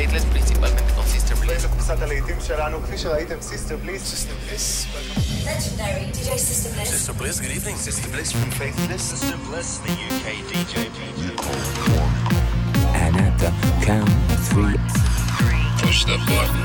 Faithless Bliss עם Monumental Sister Bliss. תפיסת הלהיטים שלנו, כפי שראיתם, Sister Bliss. Sister Bliss. Legendary DJ Sister Bliss. Sister Bliss, good evening. Sister Bliss from Faithless. Sister Bliss, the UK DJ. And at the count of three, push the button.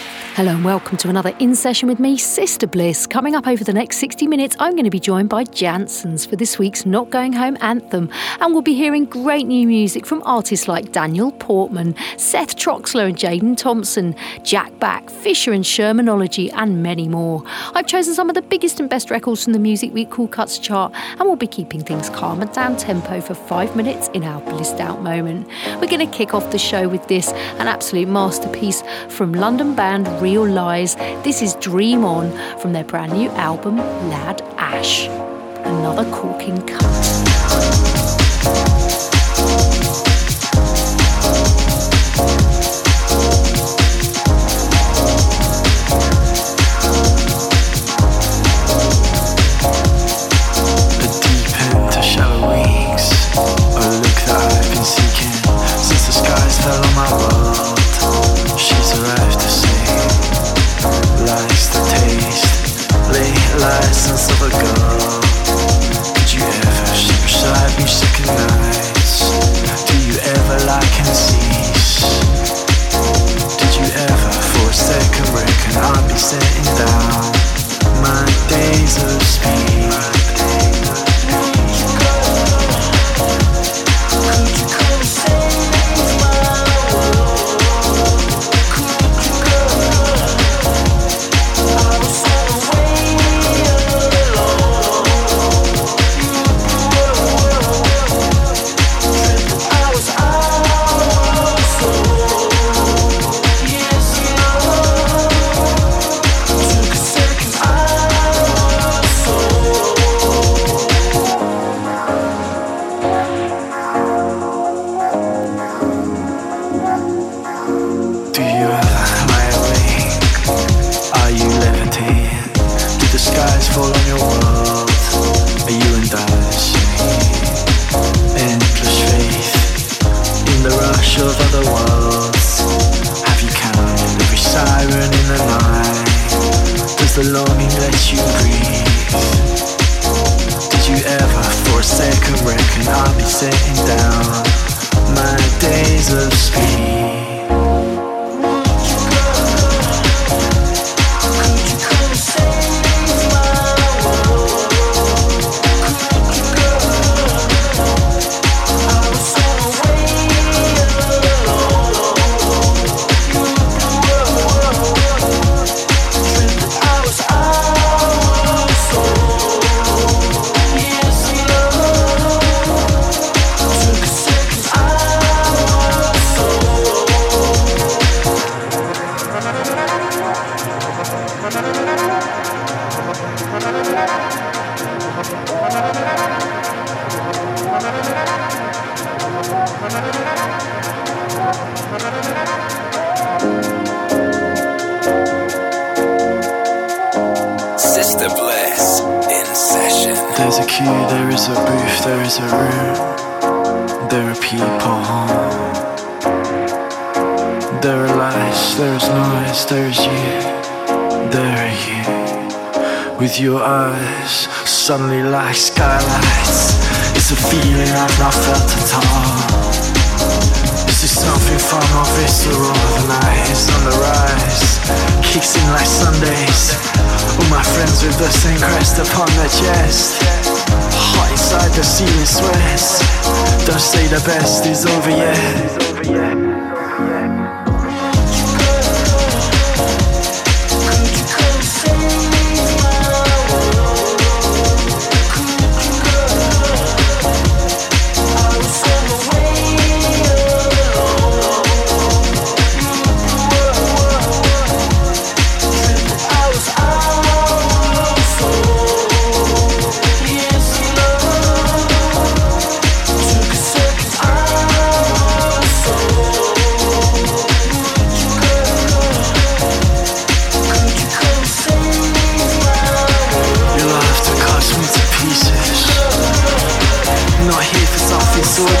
Hello and welcome to another In Session with me, Sister Bliss. Coming up over the next 60 minutes, I'm going to be joined by Janssen's for this week's Not Going Home Anthem. And we'll be hearing great new music from artists like Daniel Portman, Seth Troxler and Jaden Thompson, Jack Back, Fisher and Shermanology, and many more. I've chosen some of the biggest and best records from the Music Week Cool Cuts chart, and we'll be keeping things calm and down-tempo for 5 minutes in our blissed out moment. We're going to kick off the show with this, an absolute masterpiece from London band Real Lies. This is Dream On from their brand new album Lad Ash. Another corking cut.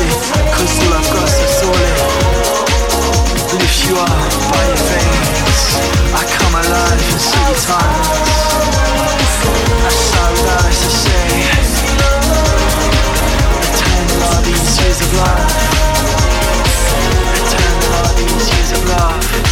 it, consume I've got to soul it. Lift you up by your veins, I come alive in city times. I sound nice to say, eternal are these years of life, eternal are these years of love.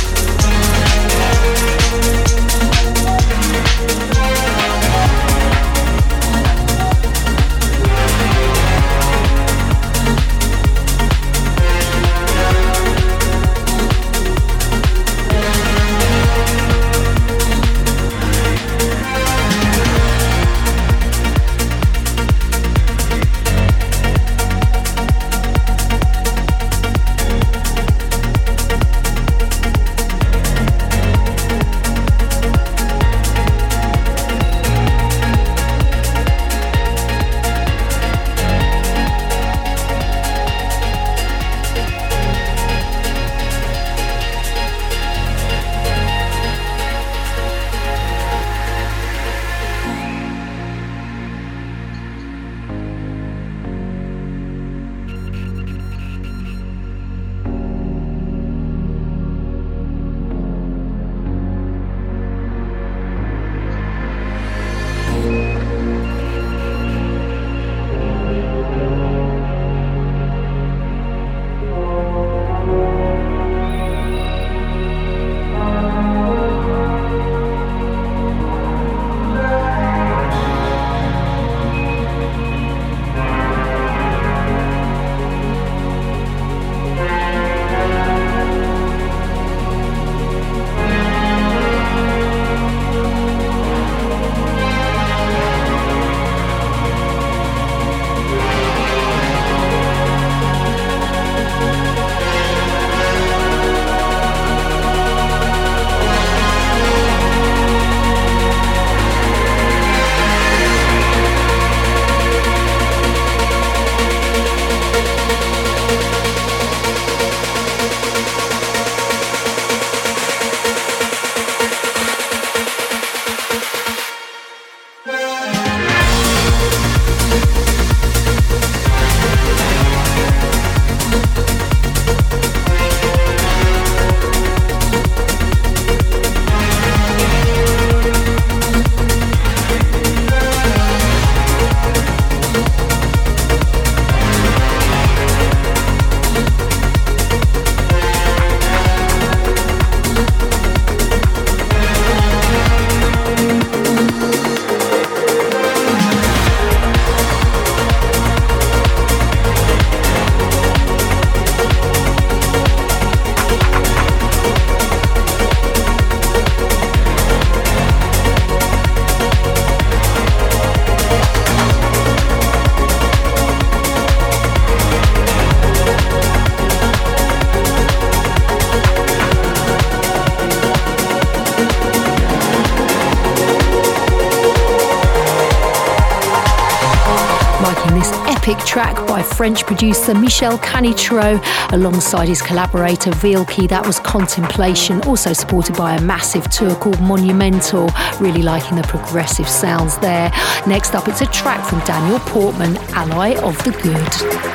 Track by French producer Michel Canitreau alongside his collaborator Veilke. That was Contemplation, also supported by a massive tour called Monumental. Really liking the progressive sounds there. Next up, it's a track from Daniel Portman, Ally of the Good.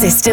Sister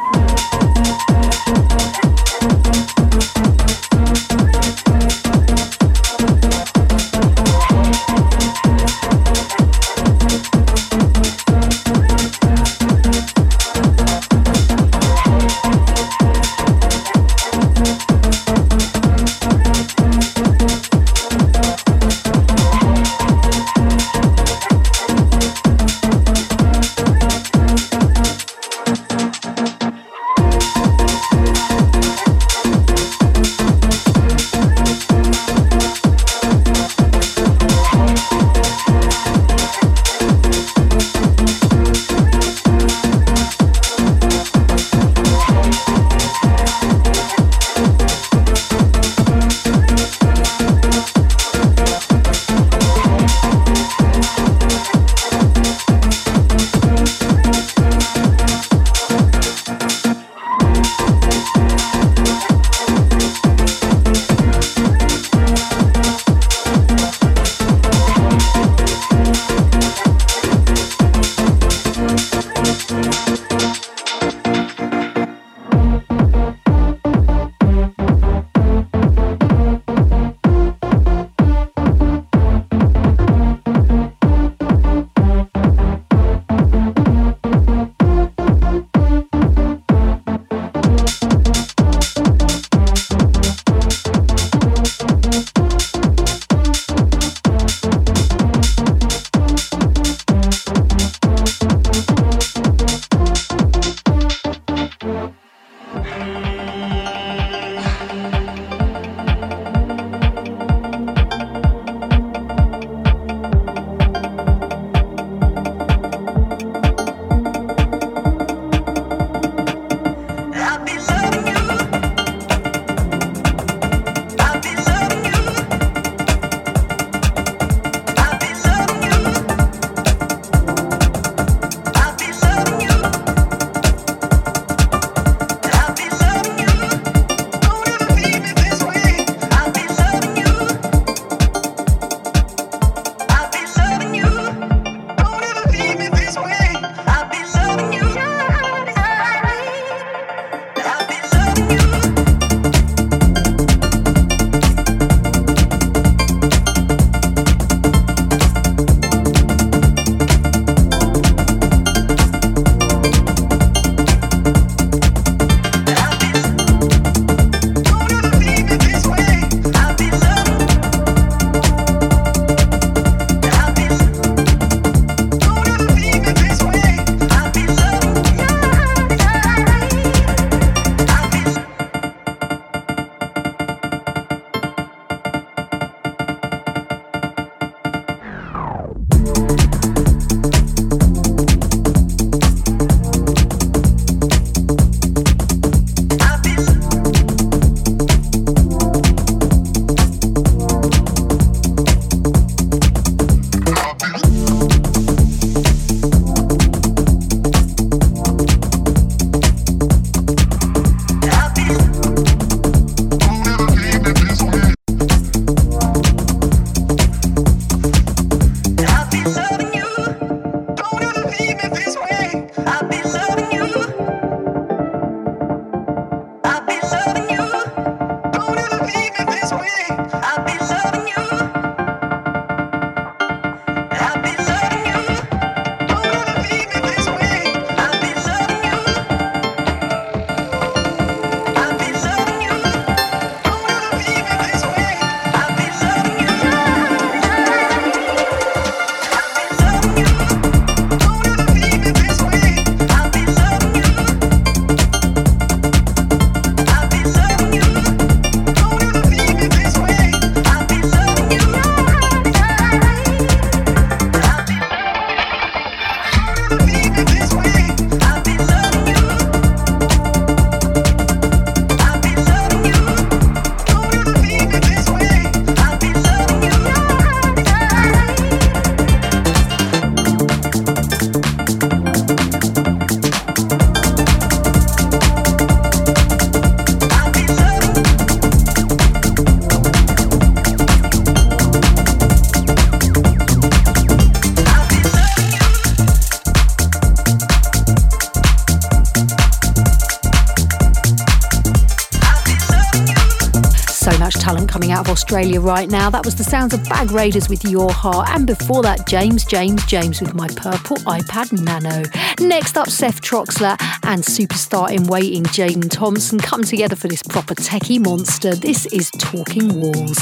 so much talent coming out of Australia right now. That was the sounds of Bag Raiders with Your Heart, and before that James with My Purple iPad Nano. Next up, Seth Troxler and superstar in waiting Jaden Thompson come together for this proper techie monster. This is Talking Walls,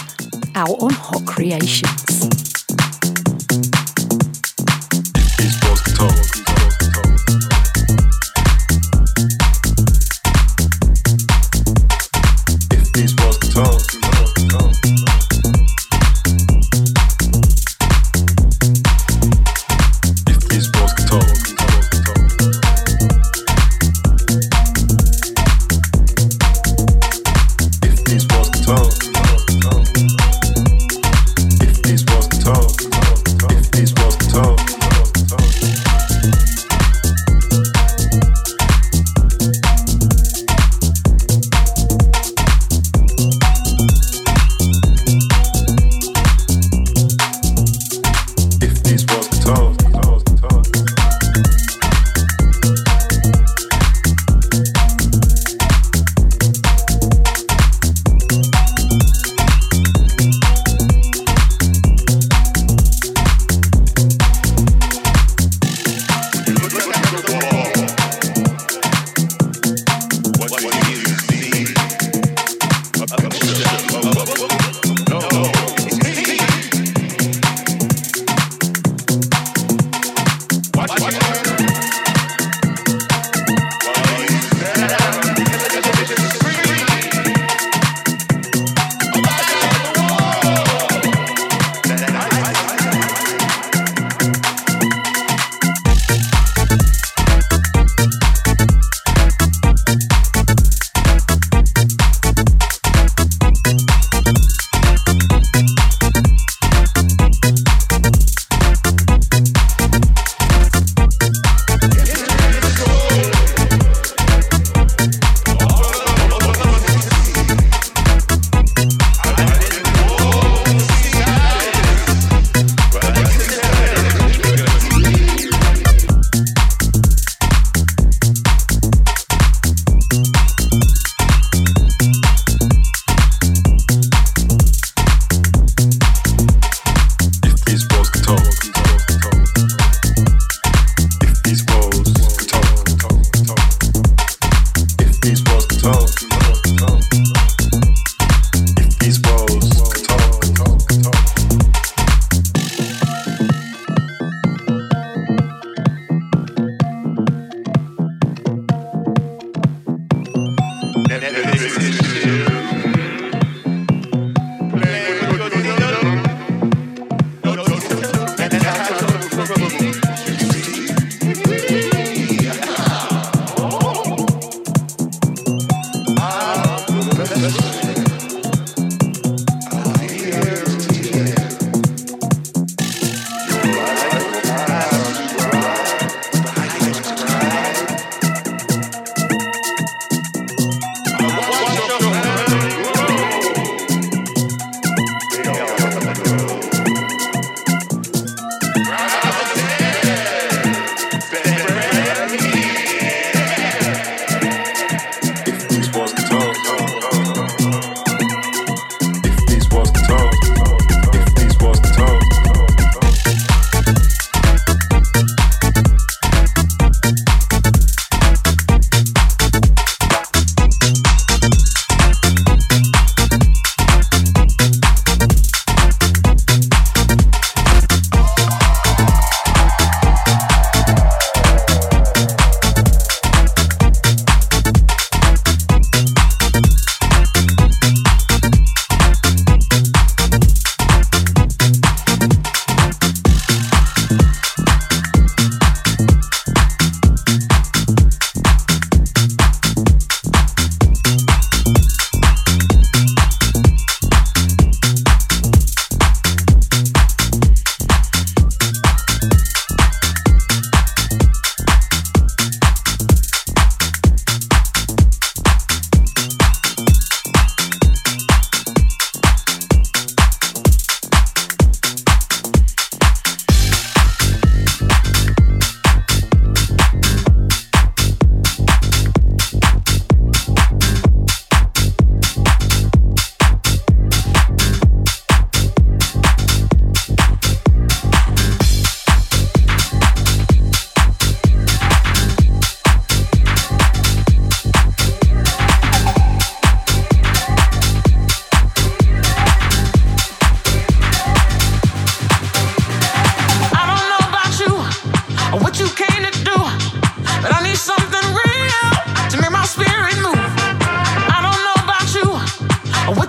out on Hot Creations. It's Boss Talk.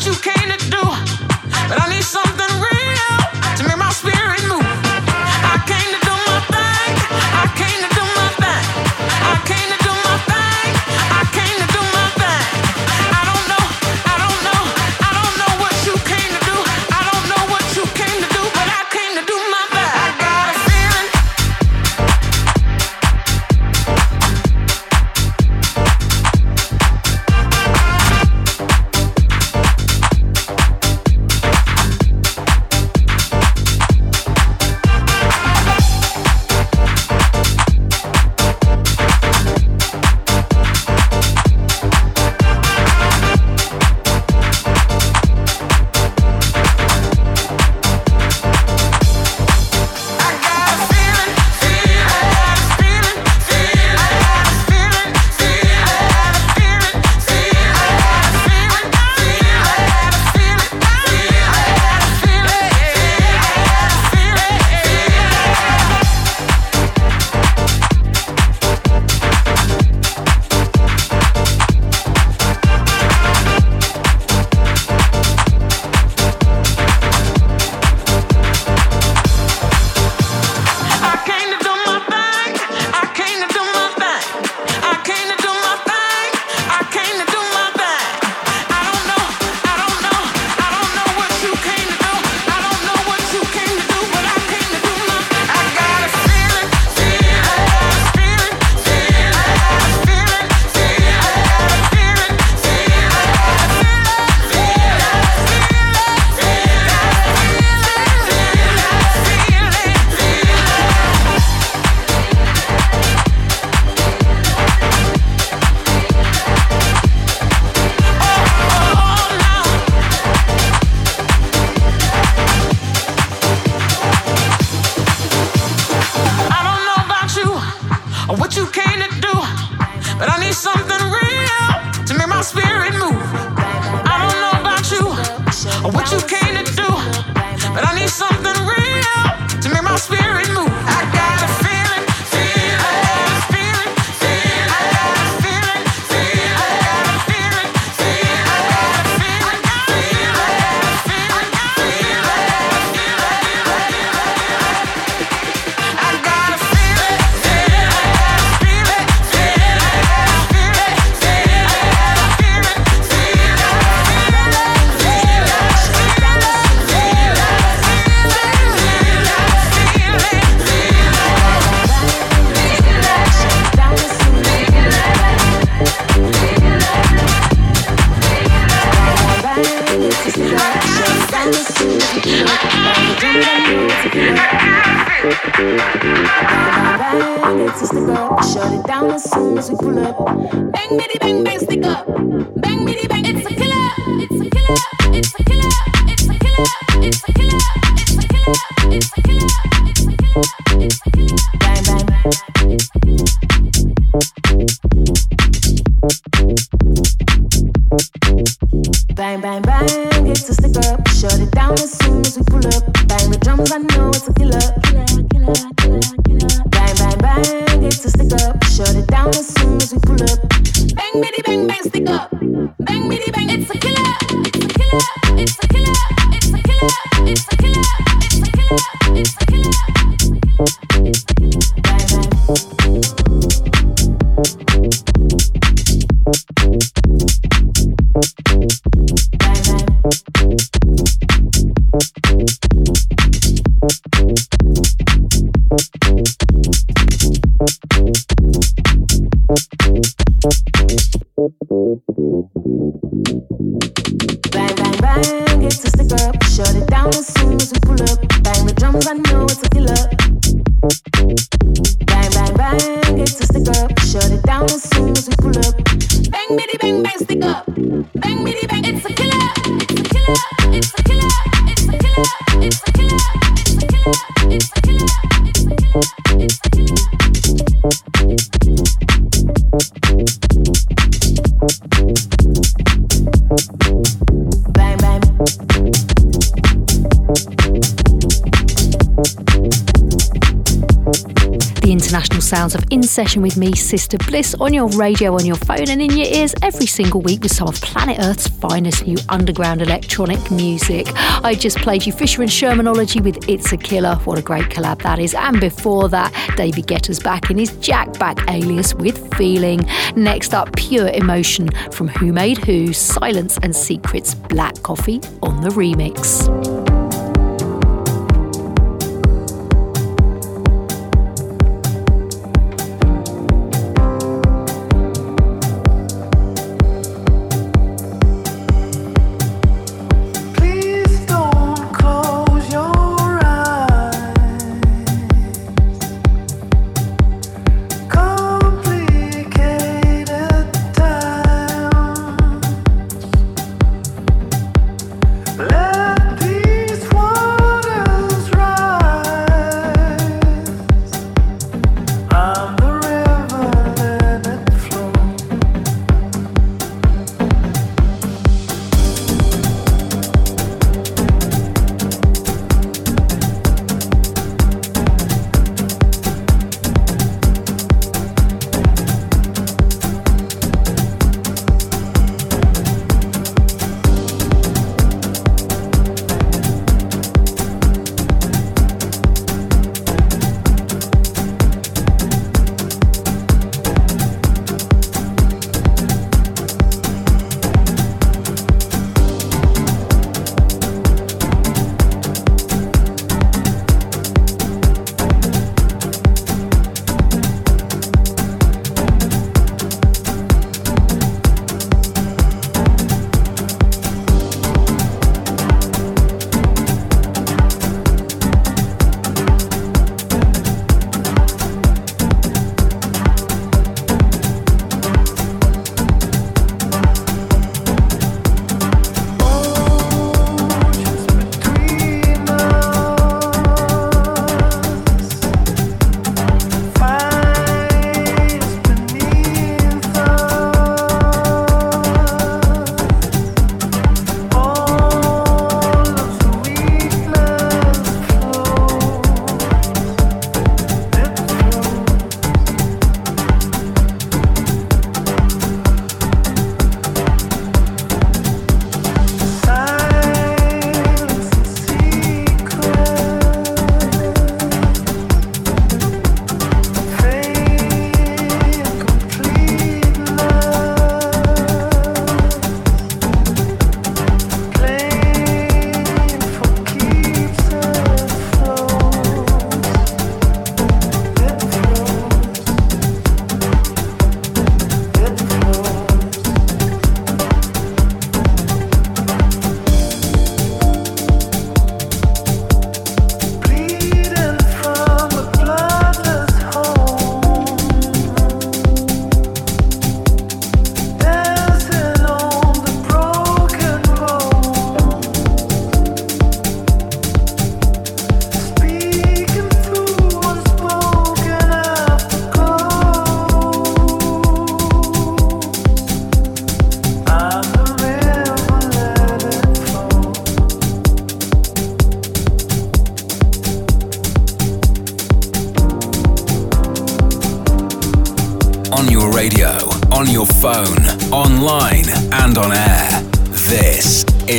what you came to do, but I need something real to make my spirit move. I came to do my thing, I came to do my thing, I came to do my thing, I came to do my thing. I don't know, I don't know, I don't know what you came to do, I don't know what you came to do, but I came to do my thing. I got a feeling. the international sounds of In Session with me, Sister Bliss, on your radio, on your phone and in your ears every single week with some of planet Earth's finest new underground electronic music. I just played you Fisher and Shermanology with It's a Killer. What a great collab that is. And before that, David Guetta's back in his Jack Back alias with Feeling. Next up, Pure Emotion from Who Made Who, Silence and Secrets, Black Coffee on the remix.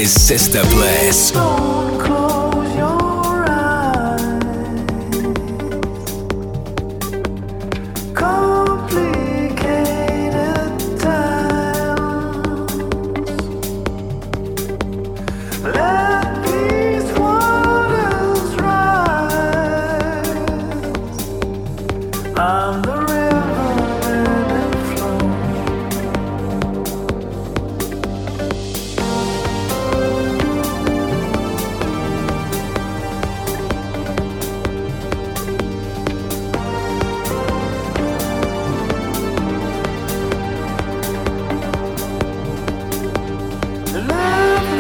Sister Bliss. The love is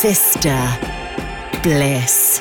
Sister Bliss.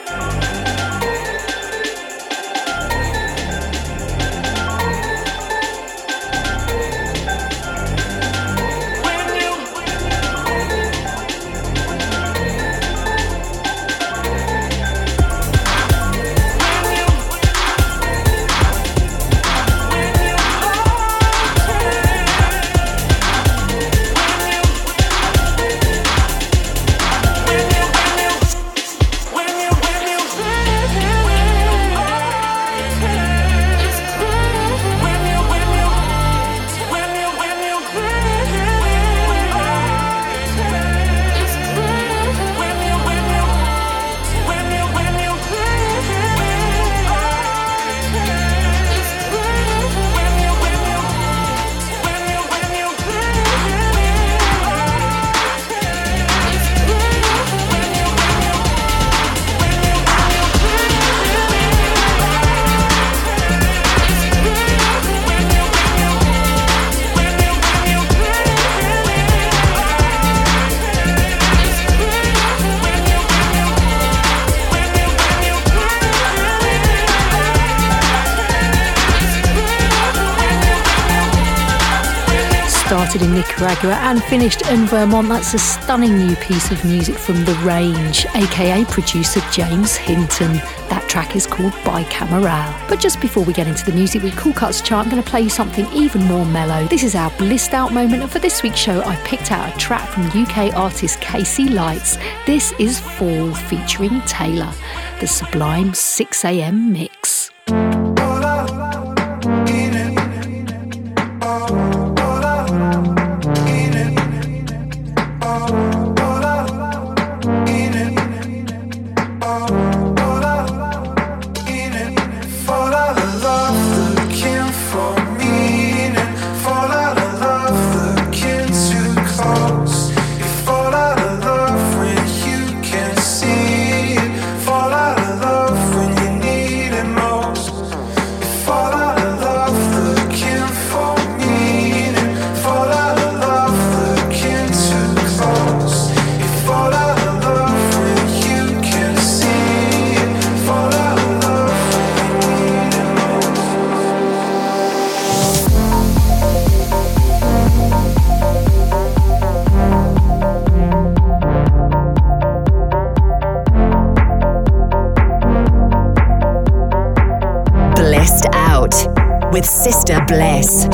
In Nicaragua and finished in Vermont. That's a stunning new piece of music from The Range, aka producer James Hinton. That track is called Bicameral. But just before we get into the Music Week Cool Cuts chart, I'm going to play you something even more mellow. This is our blissed out moment, and for this week's show I picked out a track from UK artist KC Lights. This is Fall featuring Taylor, the sublime 6am mix. With Sister Bliss.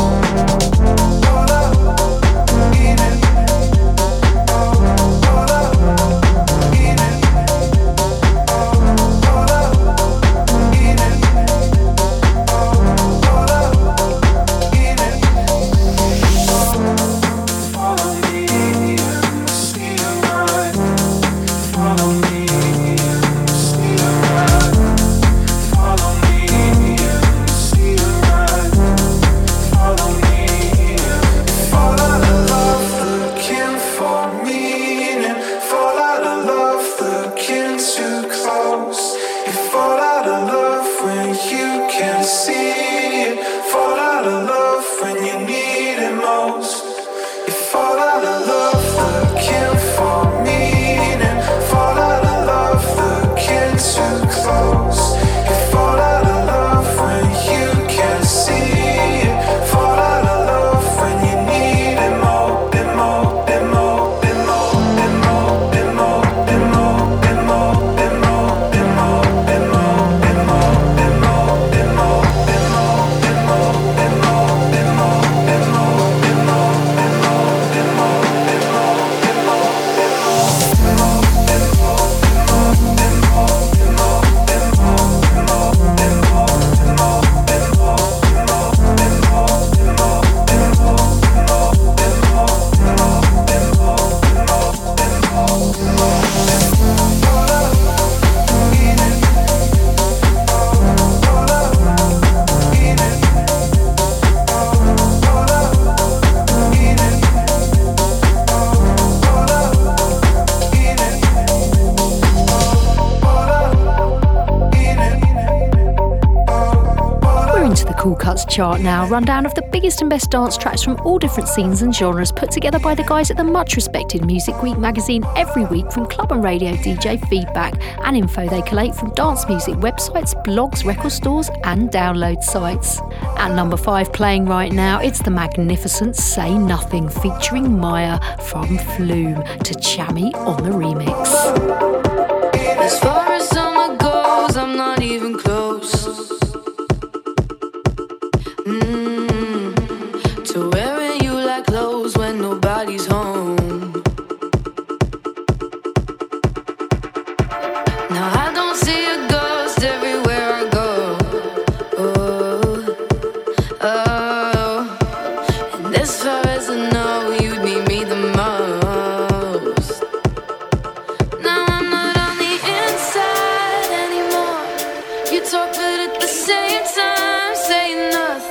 Dance Chart now, rundown of the biggest and best dance tracks from all different scenes and genres, put together by the guys at the much-respected Music Week magazine every week from club and radio DJ feedback and info they collate from dance music websites, blogs, record stores and download sites. At number 5 playing right now, it's the magnificent Say Nothing featuring Maya from Flume to Chami on the remix. As far as summer goes, I'm not even close. To wearing you like clothes when nobody's home. Now I don't see a ghost everywhere I go. Oh, oh. And as far as I know, you need me the most. Now I'm not on the inside anymore. You talk but at the same time, saying nothing.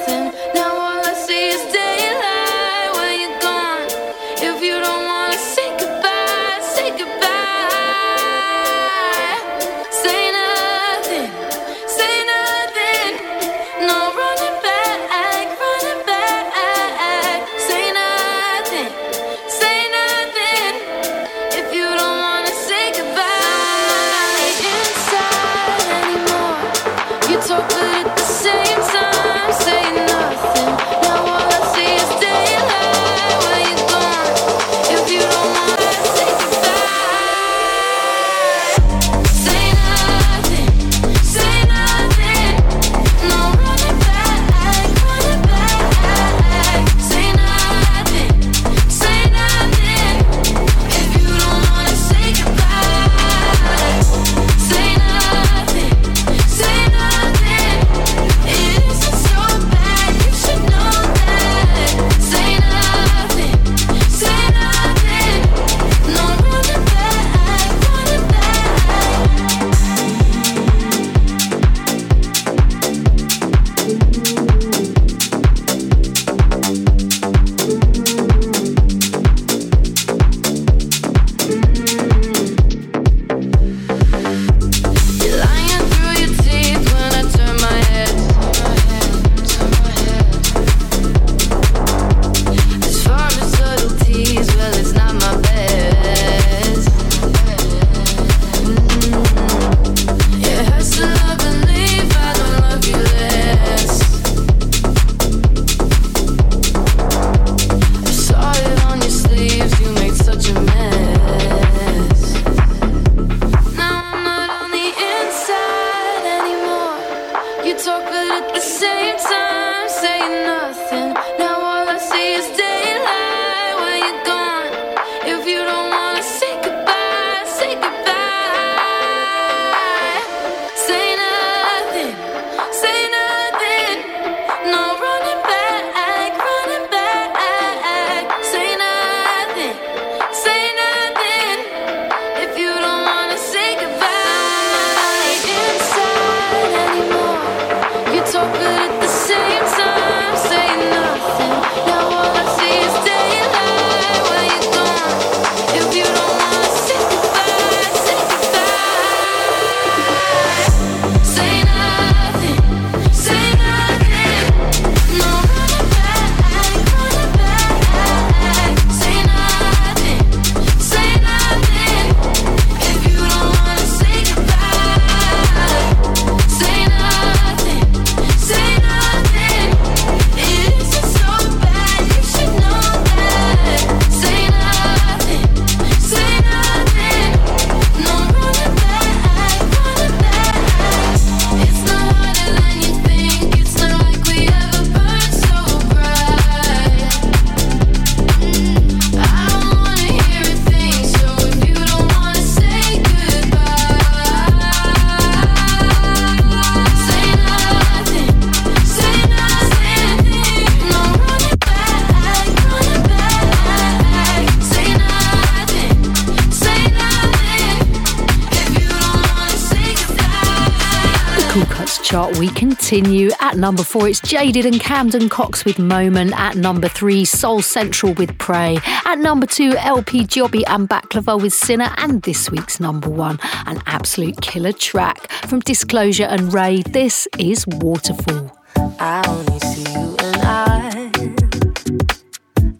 We continue at number 4. It's Jaded and Camden Cox with Moment. At number 3, Soul Central with Pray. At number 2, LP, Jobby and Baklava with Sinner. And this week's number 1, an absolute killer track from Disclosure and Ray. This is Waterfall. I only see you and I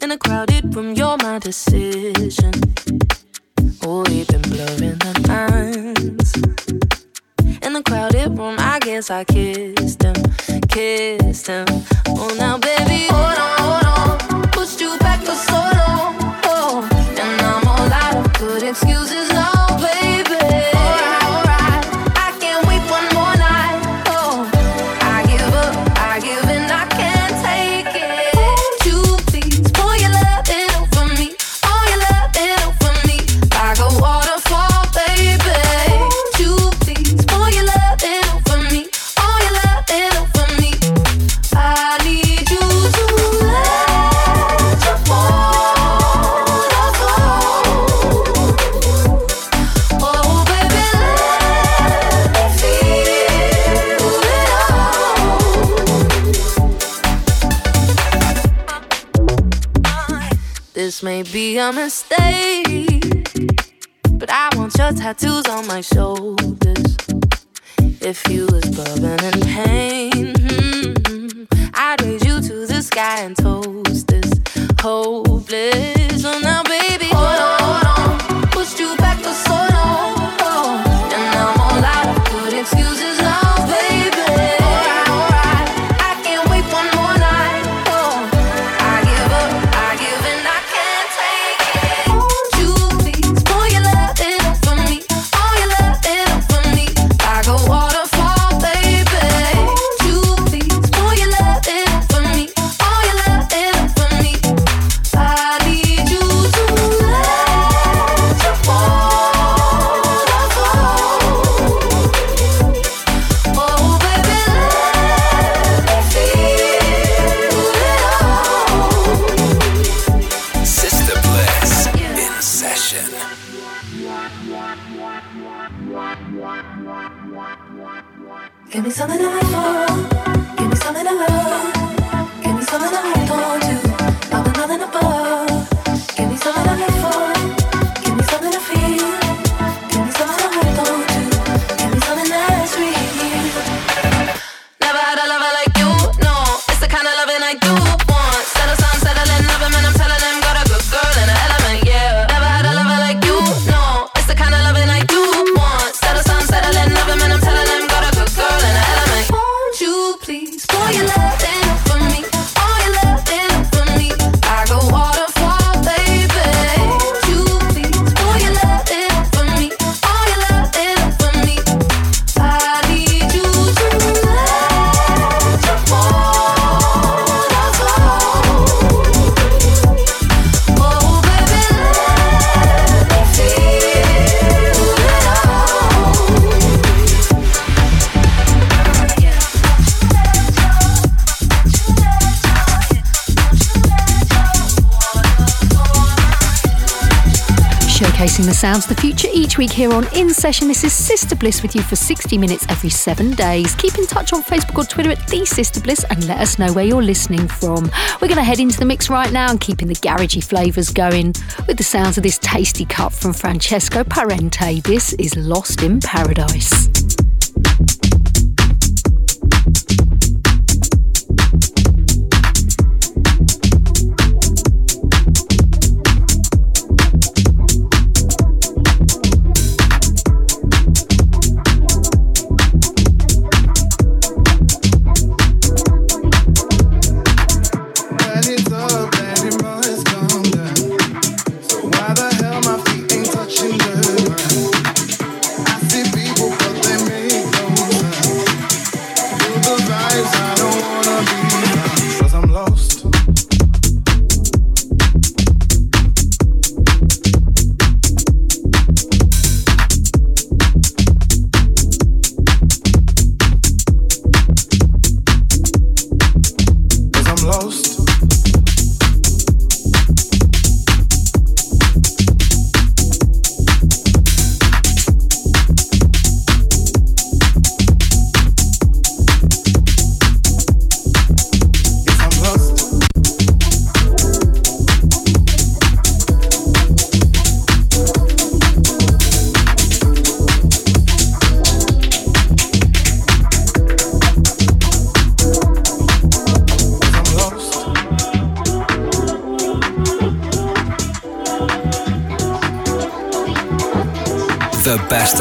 in a crowded room, you're my decision. Oh, we've been blurring the lines in the crowded room, I guess I kissed him, kissed him. Oh, now baby, hold on, hold on, pushed you back for so long. Oh, and I'm all out of good excuses now, baby. Maybe a mistake, but I want your tattoos on my shoulders. If you was bubbling in pain, I'd raise you to the sky and toast this hopeless. So now baby, hold on, hold on, pushed you back for so long. Oh, and I'm all out of good excuses now, baby. Give me something to hold on, give me something to hold on, give me something to hold on to, not another to fall, give me something to live for. Showcasing the sounds of the future each week here on In Session. This is Sister Bliss with you for 60 minutes every 7 days. Keep in touch on Facebook or Twitter at The Sister Bliss and let us know where you're listening from. We're going to head into the mix right now and keeping the garagey flavours going with the sounds of this tasty cup from Francesco Parente. This is Lost in Paradise. Let me the best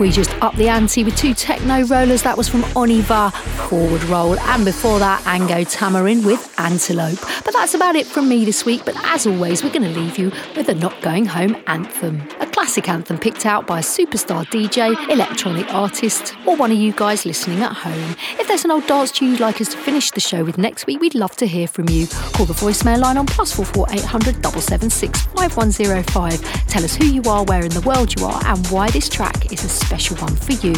We just upped the ante with two techno rollers. That was from Oniva, Forward Roll, and before that, Ango Tamarin with Antelope. But that's about it from me this week. But as always, we're going to leave you with a Not Going Home anthem. A classic anthem picked out by a superstar DJ, electronic artist, or one of you guys listening at home. If there's an old dance tune you'd like us to finish the show with next week, we'd love to hear from you. Call the voicemail line on +44 800 776 5105. Tell us who you are, where in the world you are, and why this track is a special one for you.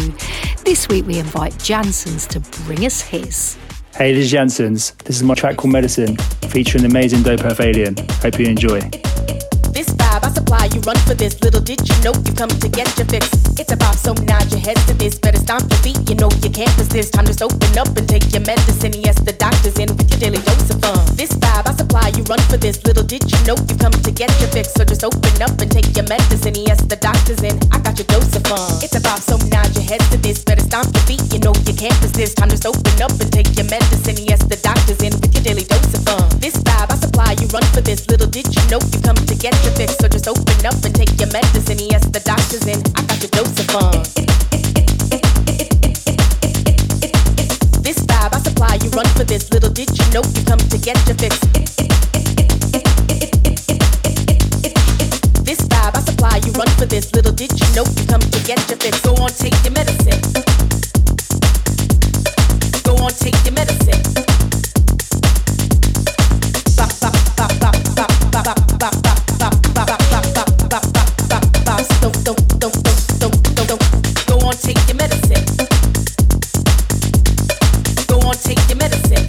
This week we invite Janssen's to bring us his. Hey, this is Janssen's. This is my track called Medicine, featuring the amazing Dope Earth Alien. Hope you enjoy. This vibe I supply, you run for this. Little did you know you come to get your fix. It's a vibe, so nod your head to this. Better stomp your feet, you know you can't resist. Time to open up and take your medicine. Yes, the doctor's in with your daily dose of fun. This vibe I supply, you run for this. Little did you know you come to get your fix. So just open up and take your medicine. Yes, the doctor's in, I got your dose of fun. It's a vibe, so nod your head to this. Better stomp your feet, you know you can't resist. Time to open up and take your medicine. Yes, the doctor's in with your daily dose of fun. This vibe I supply, you run for this. Little did you know you come to get your fix. So just open up and take your medicine. Yes, the doctor's in, I got your dose of fun. This vibe I supply, you run for this. Little did you know you come to get your fix. This vibe I supply, you run for this. Little did you know you come to get your fix. Go on, take your medicine. Go on, take your medicine. Bop, bop, bop, bop, bop, bop, bop, bop. Go on, take your medicine. Go on, take your medicine.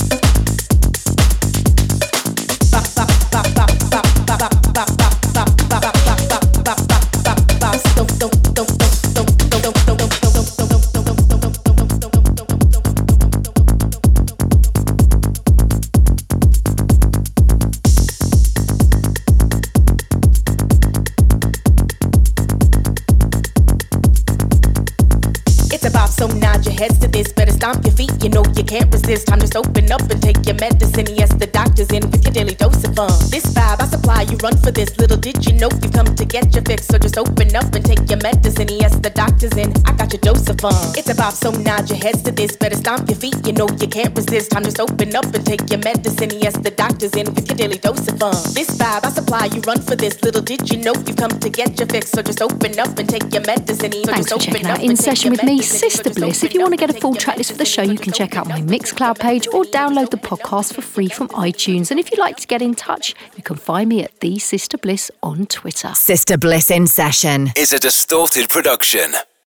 Bop, bop, bop, bop, bop, bop, bop, bop, bop, bop, bop, bop, bop, bop. So nod your heads to this, better stomp your feet, you know you can't resist. Time to open up and take your medicine. Yes, the doctor's in with your daily dose of fun. This vibe I supply, you run for this. Little did you know you come to get your fix. So just open up and take your medicine. Yes, the doctor's in, I got your dose of fun. It's a vibe, so nod your heads to this. Better stomp your feet, you know you can't resist. Time to open up and take your medicine. Yes, the doctor's in with your daily dose of fun. This vibe I supply, you run for this. Little did you know you come to get your fix. So just open up and take your medicine. Thanks for checking out In Session with me, Sister Bliss. If you want to get a full track list for the show, you can check out my Mixcloud page or download the podcast for free from iTunes. And if you'd like to get in touch, you can find me at The Sister Bliss on Twitter. Sister Bliss In Session is a Distorted production.